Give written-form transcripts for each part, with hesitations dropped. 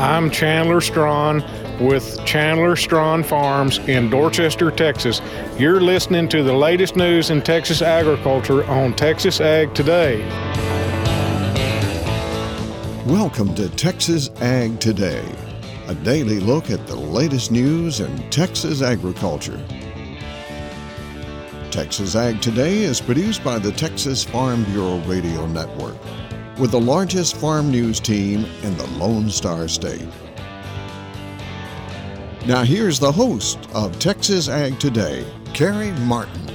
I'm Chandler Strawn with Chandler Strawn Farms in Dorchester, Texas. You're listening to the latest news in Texas agriculture on Texas Ag Today. Welcome to Texas Ag Today, a daily look at the latest news in Texas agriculture. Texas Ag Today is produced by the Texas Farm Bureau Radio Network, with the largest farm news team in the Lone Star State. Now here's the host of Texas Ag Today, Kerry Martin.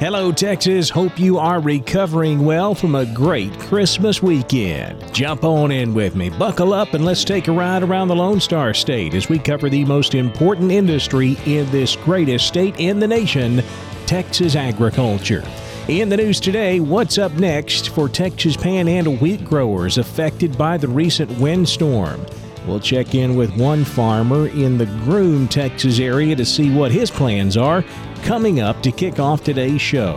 Hello, Texas. Hope you are recovering well from a great Christmas weekend. Jump on in with me. Buckle up and let's take a ride around the Lone Star State as we cover the most important industry in this greatest state in the nation, Texas agriculture. In the news today, what's up next for Texas Panhandle wheat growers affected by the recent windstorm? We'll check in with one farmer in the Groom, Texas area to see what his plans are coming up to kick off today's show.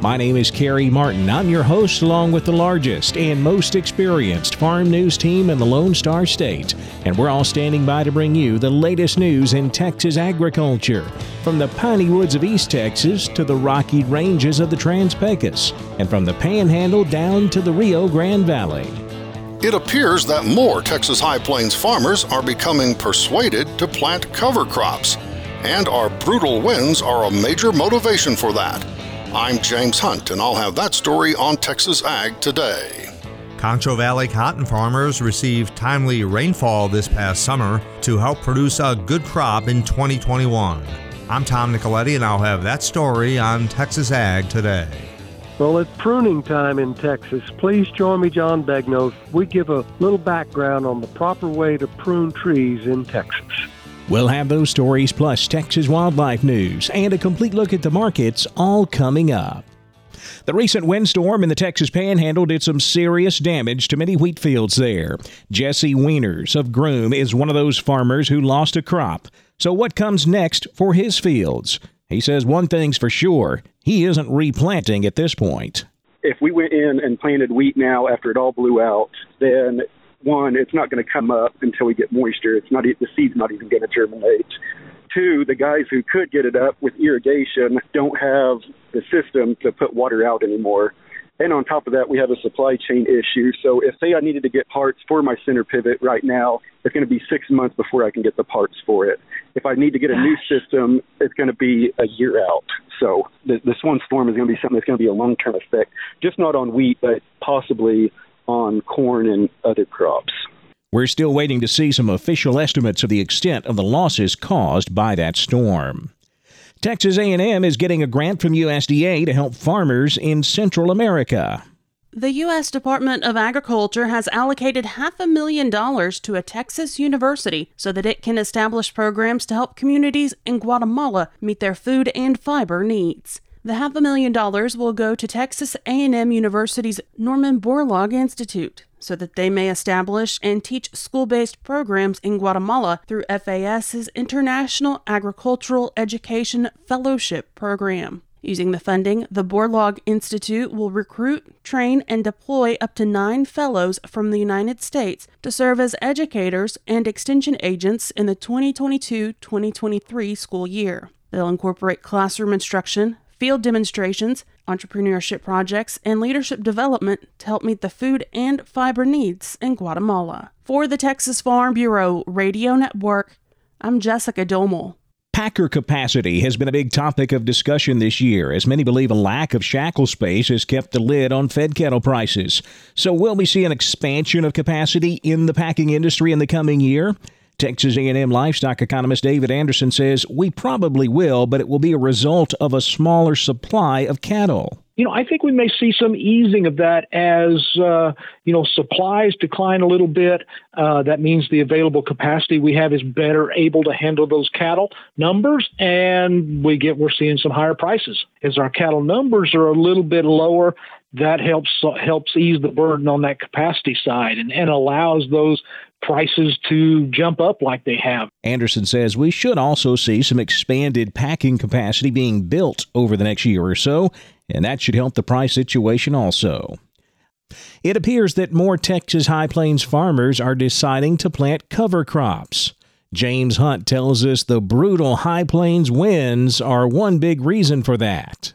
My name is Kerry Martin. I'm your host along with the largest and most experienced farm news team in the Lone Star State. And we're all standing by to bring you the latest news in Texas agriculture, from the Piney Woods of East Texas to the rocky ranges of the Trans-Pecos, and from the Panhandle down to the Rio Grande Valley. It appears that more Texas High Plains farmers are becoming persuaded to plant cover crops, and our brutal winds are a major motivation for that. I'm James Hunt, and I'll have that story on Texas Ag Today. Concho Valley cotton farmers received timely rainfall this past summer to help produce a good crop in 2021. I'm Tom Nicoletti, and I'll have that story on Texas Ag Today. Well, it's pruning time in Texas. Please join me, John Begnaud. We give a little background on the proper way to prune trees in Texas. We'll have those stories, plus Texas wildlife news, and a complete look at the markets, all coming up. The recent windstorm in the Texas Panhandle did some serious damage to many wheat fields there. Jesse Wieners of Groom is one of those farmers who lost a crop. So what comes next for his fields? He says one thing's for sure, he isn't replanting at this point. If we went in and planted wheat now after it all blew out, then one, it's not going to come up until we get moisture. It's not, the seed's not even going to germinate. Two, the guys who could get it up with irrigation don't have the system to put water out anymore. And on top of that, we have a supply chain issue. So if, say, I needed to get parts for my center pivot right now, it's going to be 6 months before I can get the parts for it. If I need to get a new system, it's going to be a year out. So this one storm is going to be something that's going to be a long-term effect, just not on wheat, but possibly on corn and other crops. We're still waiting to see some official estimates of the extent of the losses caused by that storm. Texas A&M is getting a grant from USDA to help farmers in Central America. The U.S. Department of Agriculture has allocated $500,000 to a Texas university so that it can establish programs to help communities in Guatemala meet their food and fiber needs. The $500,000 will go to Texas A&M University's Norman Borlaug Institute so that they may establish and teach school-based programs in Guatemala through FAS's International Agricultural Education Fellowship Program. Using the funding, the Borlaug Institute will recruit, train, and deploy up to 9 fellows from the United States to serve as educators and extension agents in the 2022-2023 school year. They'll incorporate classroom instruction, field demonstrations, entrepreneurship projects, and leadership development to help meet the food and fiber needs in Guatemala. For the Texas Farm Bureau Radio Network, I'm Jessica Domel. Packer capacity has been a big topic of discussion this year, as many believe a lack of shackle space has kept the lid on fed cattle prices. So will we see an expansion of capacity in the packing industry in the coming year? Texas A&M livestock economist David Anderson says we probably will, but it will be a result of a smaller supply of cattle. I think we may see some easing of that as, supplies decline a little bit. That means the available capacity we have is better able to handle those cattle numbers, and we're seeing some higher prices. As our cattle numbers are a little bit lower, that helps ease the burden on that capacity side and allows those prices to jump up like they have. Anderson says we should also see some expanded packing capacity being built over the next year or so, and that should help the price situation also. It appears that more Texas High Plains farmers are deciding to plant cover crops. James Hunt tells us the brutal High Plains winds are one big reason for that.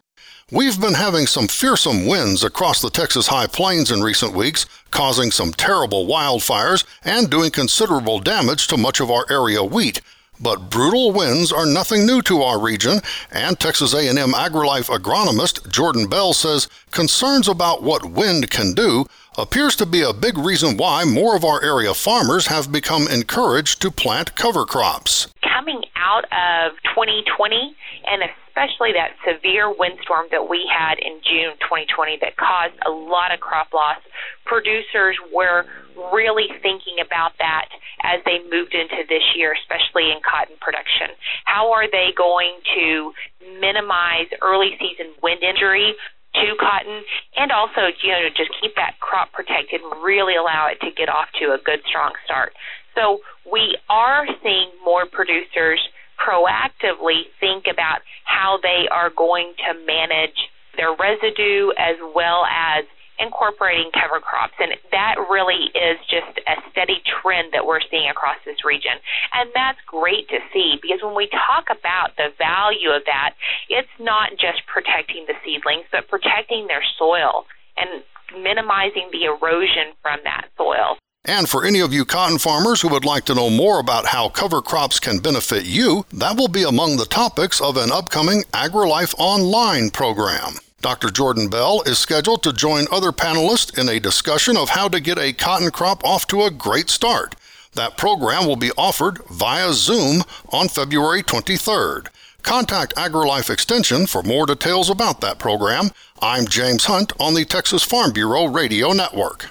We've been having some fearsome winds across the Texas High Plains in recent weeks, causing some terrible wildfires and doing considerable damage to much of our area wheat. But brutal winds are nothing new to our region, and Texas A&M AgriLife agronomist Jordan Bell says concerns about what wind can do appears to be a big reason why more of our area farmers have become encouraged to plant cover crops. Coming out of 2020, and especially that severe windstorm that we had in June 2020 that caused a lot of crop loss, producers were really thinking about that as they moved into this year, especially in cotton production. How are they going to minimize early season wind injury to cotton, and also, just keep that crop protected and really allow it to get off to a good, strong start. So we are seeing more producers proactively think about how they are going to manage their residue as well as incorporating cover crops, and that really is just a steady trend that we're seeing across this region. And that's great to see, because when we talk about the value of that, it's not just protecting the seedlings, but protecting their soil and minimizing the erosion from that soil. And for any of you cotton farmers who would like to know more about how cover crops can benefit you, that will be among the topics of an upcoming AgriLife Online program. Dr. Jordan Bell is scheduled to join other panelists in a discussion of how to get a cotton crop off to a great start. That program will be offered via Zoom on February 23rd. Contact AgriLife Extension for more details about that program. I'm James Hunt on the Texas Farm Bureau Radio Network.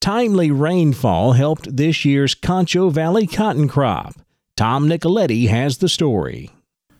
Timely rainfall helped this year's Concho Valley cotton crop. Tom Nicoletti has the story.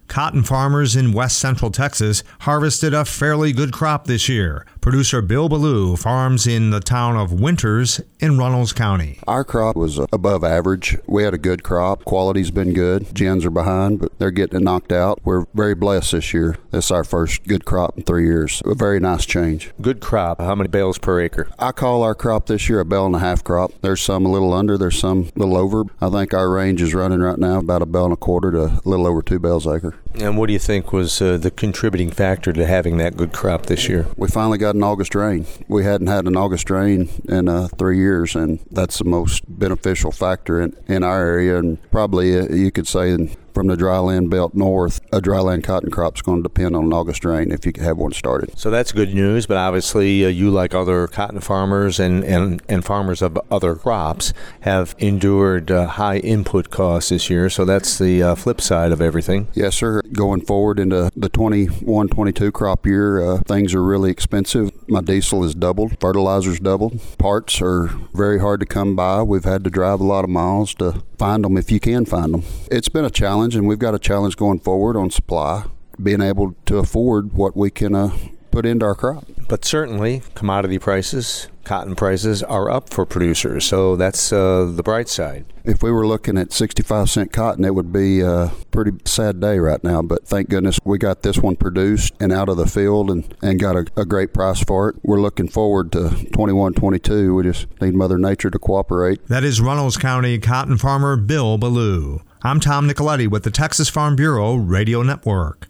Cotton farmers in west central Texas harvested a fairly good crop this year. Producer Bill Ballou farms in the town of Winters in Runnels County. Our crop was above average. We had a good crop. Quality's been good. Gens are behind, but they're getting knocked out. We're very blessed this year. This is our first good crop in 3 years. A very nice change. Good crop. How many bales per acre? I call our crop this year a bale and a half crop. There's some a little under. There's some a little over. I think our range is running right now about a bale and a quarter to a little over 2 bales an acre. And what do you think was the contributing factor to having that good crop this year? We finally got an August rain. We hadn't had an August rain in 3 years, and that's the most beneficial factor in our area. And probably you could say from the dryland belt north, a dryland cotton crop is going to depend on an August rain if you have one started. So that's good news, but obviously you, like other cotton farmers and farmers of other crops, have endured high input costs this year, so that's the flip side of everything. Yes, sir. Going forward into the 21-22 crop year, things are really expensive. My diesel is doubled, fertilizer's doubled, parts are very hard to come by. We've had to drive a lot of miles to find them if you can find them. It's been a challenge. And we've got a challenge going forward on supply, being able to afford what we can put into our crop. But certainly commodity prices, cotton prices are up for producers, so that's the bright side. If we were looking at 65-cent cotton, it would be a pretty sad day right now, but thank goodness we got this one produced and out of the field and got a great price for it. We're looking forward to 21-22. We just need Mother Nature to cooperate. That is Runnels County cotton farmer Bill Ballou. I'm Tom Nicoletti with the Texas Farm Bureau Radio Network.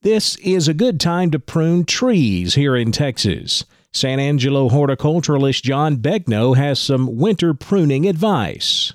This is a good time to prune trees here in Texas. San Angelo horticulturalist John Begnaud has some winter pruning advice.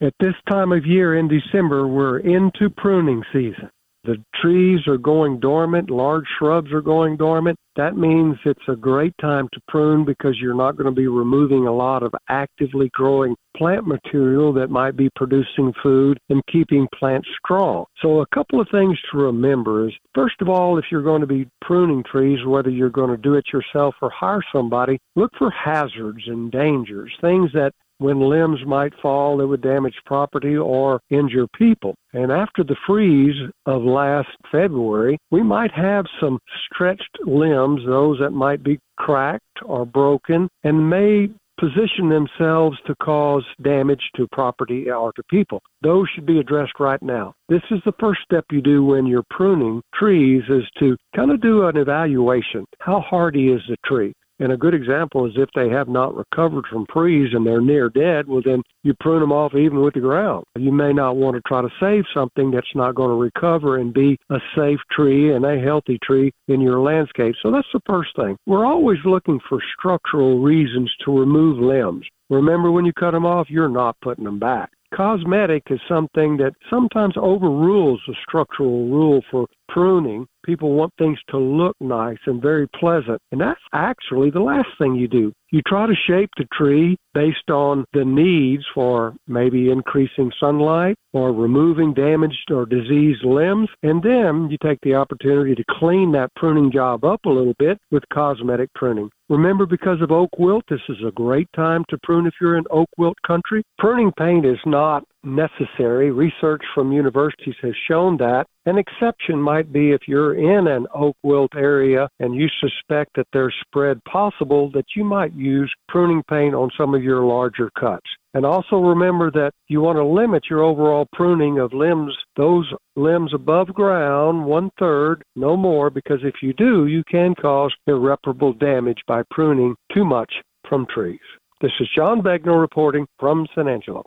At this time of year in December, we're into pruning season. The trees are going dormant, large shrubs are going dormant. That means it's a great time to prune because you're not going to be removing a lot of actively growing plant material that might be producing food and keeping plants strong. So a couple of things to remember is, first of all, if you're going to be pruning trees, whether you're going to do it yourself or hire somebody, look for hazards and dangers, things that when limbs might fall, they would damage property or injure people. And after the freeze of last February, we might have some stretched limbs, those that might be cracked or broken, and may position themselves to cause damage to property or to people. Those should be addressed right now. This is the first step you do when you're pruning trees, is to kind of do an evaluation. How hardy is the tree? And a good example is if they have not recovered from freeze and they're near dead, well, then you prune them off even with the ground. You may not want to try to save something that's not going to recover and be a safe tree and a healthy tree in your landscape. So that's the first thing. We're always looking for structural reasons to remove limbs. Remember, when you cut them off, you're not putting them back. Cosmetic is something that sometimes overrules the structural rule for pruning. People want things to look nice and very pleasant, and that's actually the last thing you do. You try to shape the tree based on the needs for maybe increasing sunlight or removing damaged or diseased limbs, and then you take the opportunity to clean that pruning job up a little bit with cosmetic pruning. Remember, because of oak wilt, this is a great time to prune if you're in oak wilt country. Pruning paint is not necessary. Research from universities has shown that. An exception might be if you're in an oak wilt area and you suspect that there's spread possible, that you might use pruning paint on some of your larger cuts. And also remember that you want to limit your overall pruning of limbs, those limbs above ground, 1/3, no more, because if you do, you can cause irreparable damage by pruning too much from trees. This is John Begnaud reporting from San Angelo.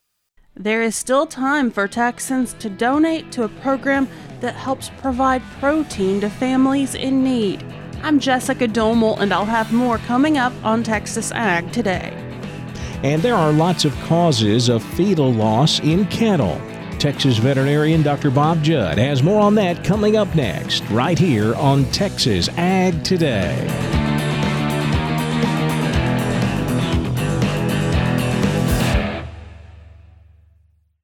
There is still time for Texans to donate to a program that helps provide protein to families in need. I'm Jessica Domel, and I'll have more coming up on Texas Ag Today. And there are lots of causes of fetal loss in cattle. Texas veterinarian Dr. Bob Judd has more on that coming up next, right here on Texas Ag Today.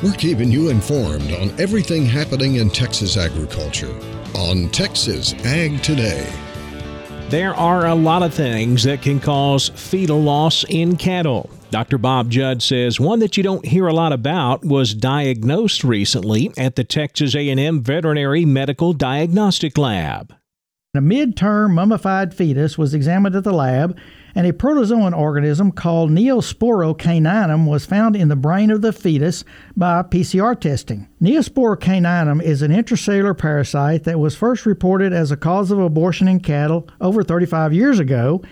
We're keeping you informed on everything happening in Texas agriculture on Texas Ag Today. There are a lot of things that can cause fetal loss in cattle. Dr. Bob Judd says one that you don't hear a lot about was diagnosed recently at the Texas A&M Veterinary Medical Diagnostic Lab. A mid-term mummified fetus was examined at the lab, and a protozoan organism called Neosporocaninum was found in the brain of the fetus by PCR testing. Neosporocaninum is an intracellular parasite that was first reported as a cause of abortion in cattle over 35 years ago,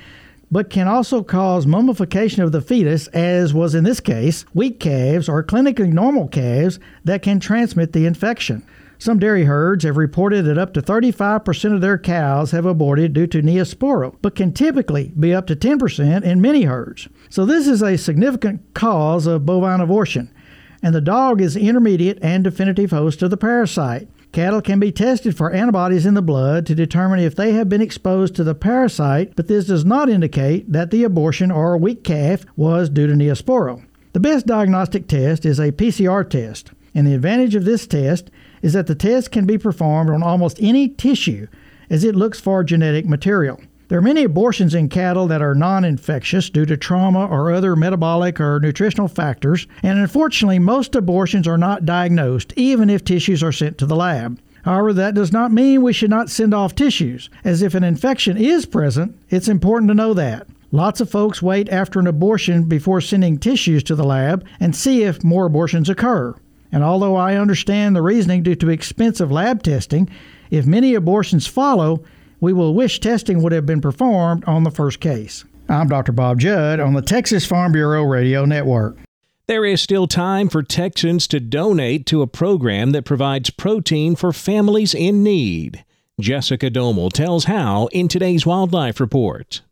but can also cause mummification of the fetus, as was in this case, weak calves or clinically normal calves that can transmit the infection. Some dairy herds have reported that up to 35% of their cows have aborted due to Neosporo, but can typically be up to 10% in many herds. So this is a significant cause of bovine abortion, and the dog is the intermediate and definitive host of the parasite. Cattle can be tested for antibodies in the blood to determine if they have been exposed to the parasite, but this does not indicate that the abortion or weak calf was due to Neosporo. The best diagnostic test is a PCR test, and the advantage of this test is that the test can be performed on almost any tissue as it looks for genetic material. There are many abortions in cattle that are non-infectious due to trauma or other metabolic or nutritional factors, and unfortunately most abortions are not diagnosed even if tissues are sent to the lab. However, that does not mean we should not send off tissues, as if an infection is present, it's important to know that. Lots of folks wait after an abortion before sending tissues to the lab and see if more abortions occur. And although I understand the reasoning due to expensive lab testing, if many abortions follow, we will wish testing would have been performed on the first case. I'm Dr. Bob Judd on the Texas Farm Bureau Radio Network. There is still time for Texans to donate to a program that provides protein for families in need. Jessica Domel tells how in today's Wildlife Report.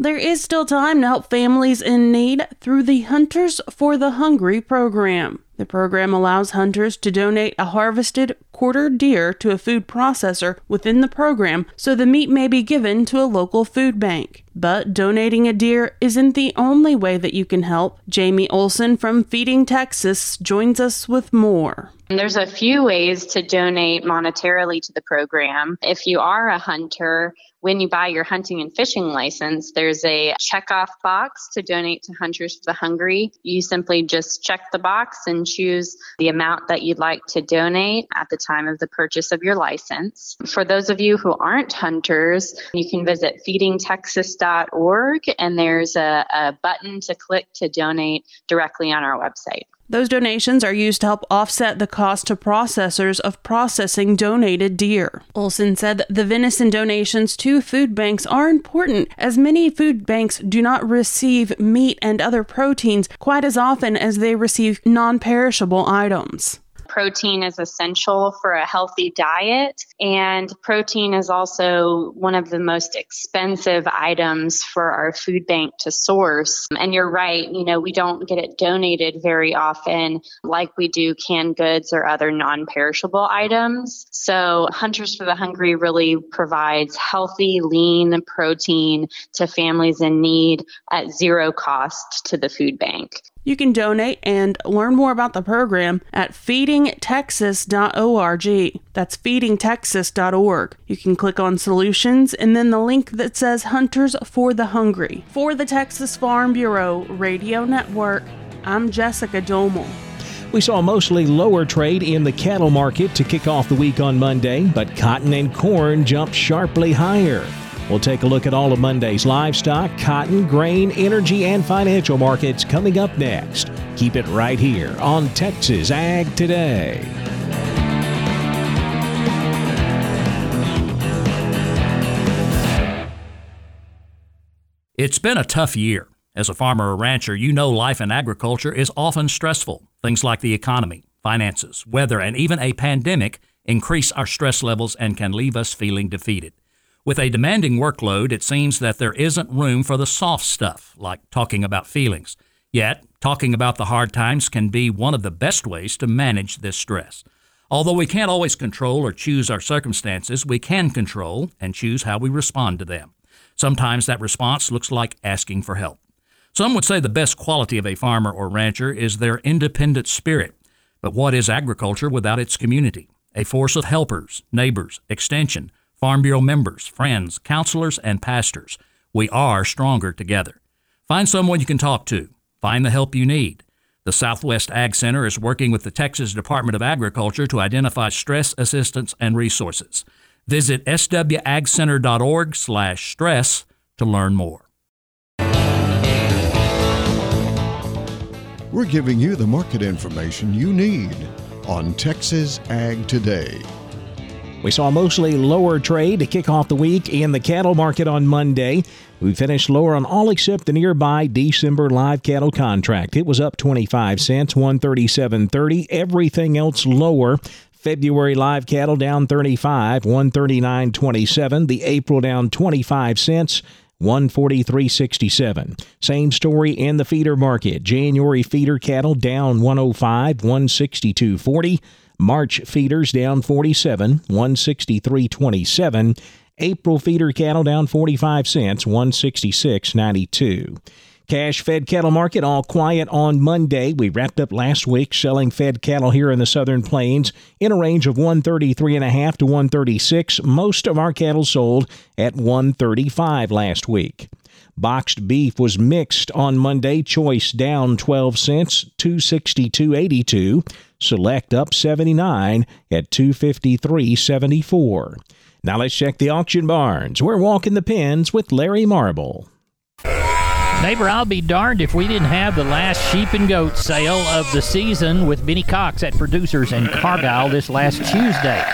There is still time to help families in need through the Hunters for the Hungry program. The program allows hunters to donate a harvested quartered deer to a food processor within the program so the meat may be given to a local food bank. But donating a deer isn't the only way that you can help. Jamie Olson from Feeding Texas joins us with more. There's a few ways to donate monetarily to the program. If you are a hunter, when you buy your hunting and fishing license, there's a checkoff box to donate to Hunters for the Hungry. You simply just check the box and choose the amount that you'd like to donate at the time of the purchase of your license. For those of you who aren't hunters, you can visit feedingtexas.org, and there's a button to click to donate directly on our website. Those donations are used to help offset the cost to processors of processing donated deer. Olson said that the venison donations to food banks are important, as many food banks do not receive meat and other proteins quite as often as they receive non-perishable items. Protein is essential for a healthy diet, and protein is also one of the most expensive items for our food bank to source. And you're right, we don't get it donated very often like we do canned goods or other non-perishable items. So Hunters for the Hungry really provides healthy, lean protein to families in need at zero cost to the food bank. You can donate and learn more about the program at feedingtexas.org. That's feedingtexas.org. You can click on Solutions and then the link that says Hunters for the Hungry. For the Texas Farm Bureau Radio Network, I'm Jessica Domel. We saw mostly lower trade in the cattle market to kick off the week on Monday, but cotton and corn jumped sharply higher. We'll take a look at all of Monday's livestock, cotton, grain, energy, and financial markets coming up next. Keep it right here on Texas Ag Today. It's been a tough year. As a farmer or rancher, life in agriculture is often stressful. Things like the economy, finances, weather, and even a pandemic increase our stress levels and can leave us feeling defeated. With a demanding workload, it seems that there isn't room for the soft stuff, like talking about feelings. Yet, talking about the hard times can be one of the best ways to manage this stress. Although we can't always control or choose our circumstances, we can control and choose how we respond to them. Sometimes that response looks like asking for help. Some would say the best quality of a farmer or rancher is their independent spirit. But what is agriculture without its community? A force of helpers, neighbors, extension, Farm Bureau members, friends, counselors, and pastors. We are stronger together. Find someone you can talk to. Find the help you need. The Southwest Ag Center is working with the Texas Department of Agriculture to identify stress assistance and resources. Visit swagcenter.org/stress to learn more. We're giving you the market information you need on Texas Ag Today. We saw mostly lower trade to kick off the week in the cattle market on Monday. We finished lower on all except the nearby December live cattle contract. It was up 25 cents, 137.30. Everything else lower. February live cattle down 35, 139.27. The April down 25 cents. 143.67. Same story in the feeder market. January feeder cattle down 105, 162.40. March feeders down 47, 163.27. April feeder cattle down 45 cents, 166.92. Cash fed cattle market all quiet on Monday. We wrapped up last week selling fed cattle here in the Southern Plains in a range of 133.5 to 136. Most of our cattle sold at 135 last week. Boxed beef was mixed on Monday. Choice down 12 cents, 262.82. Select up 79 at 253.74. Now let's check the auction barns. We're walking the pens with Larry Marble. Neighbor, I'll be darned if we didn't have the last sheep and goat sale of the season with Benny Cox at Producers in Cargyle this last Tuesday.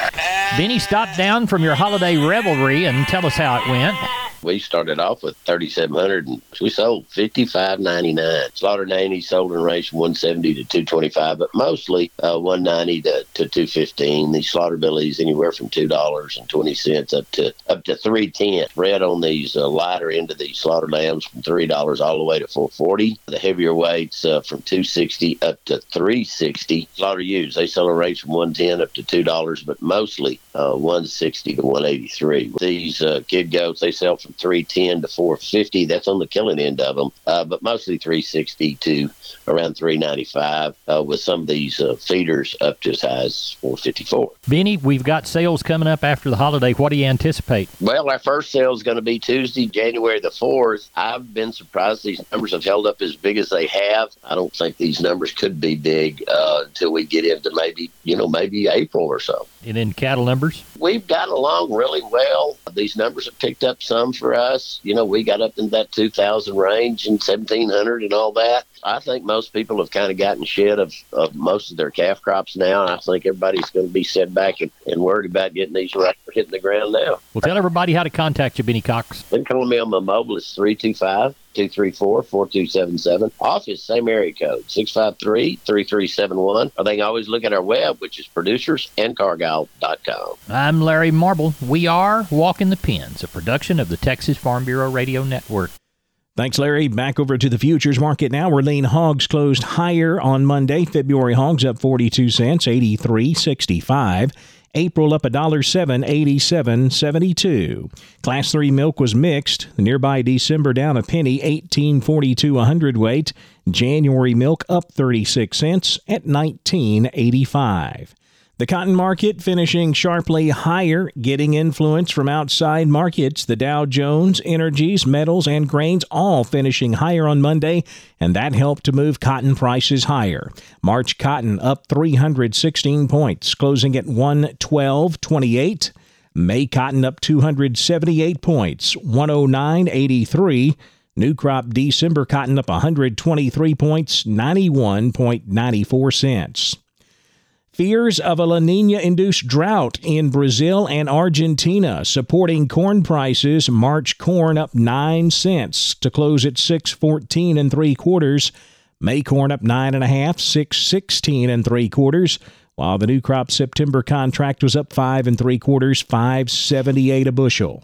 Benny, stop down from your holiday revelry and tell us how it went. We started off with 3,700, and we sold 55.99. Slaughter 90, sold in a range from 170 to 225, but mostly 190 to 215. The slaughter bellies anywhere from $2.20 up to 310. Red on these lighter end of these slaughter lambs from $3 all the way to $4.40. The heavier weights from 260 up to 360. Slaughter ewes, they sell in a range from 110 up to $2, but mostly 160 to 183. These kid goats, they sell from 310 to 450. That's on the killing end of them, but mostly 360 to around 395, with some of these feeders up to as high as 454. Benny, we've got sales coming up after the holiday. What do you anticipate? Well, our first sale is going to be Tuesday, January the 4th. I've been surprised these numbers have held up as big as they have. I don't think these numbers could be big until we get into maybe April or so. And then cattle numbers? We've got along really well. These numbers have picked up some for us. We got up in that 2,000 range and 1,700 and all that. I think most people have kind of gotten shed of most of their calf crops now, and I think everybody's going to be set back and worried about getting these right for hitting the ground now. Well, tell everybody how to contact you, Benny Cox. They can call me on my mobile. It's 325-234-4277. Office, same area code, 653-3371. Or they can always look at our web, which is producersandcargile.com. I'm Larry Marble. We are Walking the Pens, a production of the Texas Farm Bureau Radio Network. Thanks, Larry. Back over to the futures market now, where lean hogs closed higher on Monday. February hogs up 42 cents, 83.65. April up $1.07, 87.72. Class 3 milk was mixed. The nearby December down a penny, 18.42 a hundredweight. January milk up 36 cents at 19.85. The cotton market finishing sharply higher, getting influence from outside markets. The Dow Jones, energies, metals, and grains all finishing higher on Monday, and that helped to move cotton prices higher. March cotton up 316 points, closing at 112.28. May cotton up 278 points, 109.83. New crop December cotton up 123 points, 91.94 cents. Fears of a La Nina-induced drought in Brazil and Argentina supporting corn prices. March corn up 9 cents to close at 6.14 3/4. May corn up 9 1/2, 6.16 3/4. While the new crop September contract was up 5 3/4, 5.78 a bushel.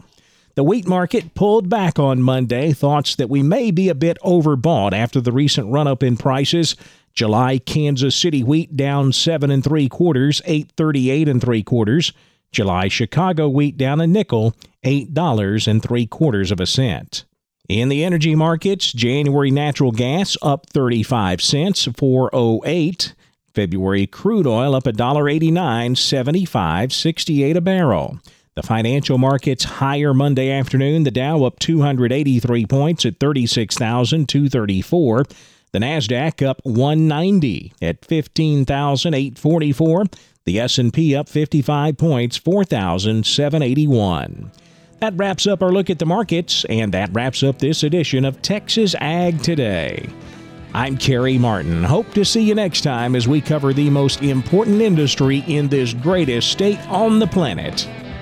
The wheat market pulled back on Monday. Thoughts that we may be a bit overbought after the recent run-up in prices. July Kansas City wheat down 7 3/4, 8.38 3/4. July Chicago wheat down a nickel, $8.75. In the energy markets, January natural gas up 35 cents, 4.08. February crude oil up $1.89, 75.68 a barrel. The financial markets higher Monday afternoon. The Dow up 283 points at 36,234. The Nasdaq up 190 at 15,844. The S&P up 55 points, 4,781. That wraps up our look at the markets, and that wraps up this edition of Texas Ag Today. I'm Kerry Martin. Hope to see you next time as we cover the most important industry in this greatest state on the planet,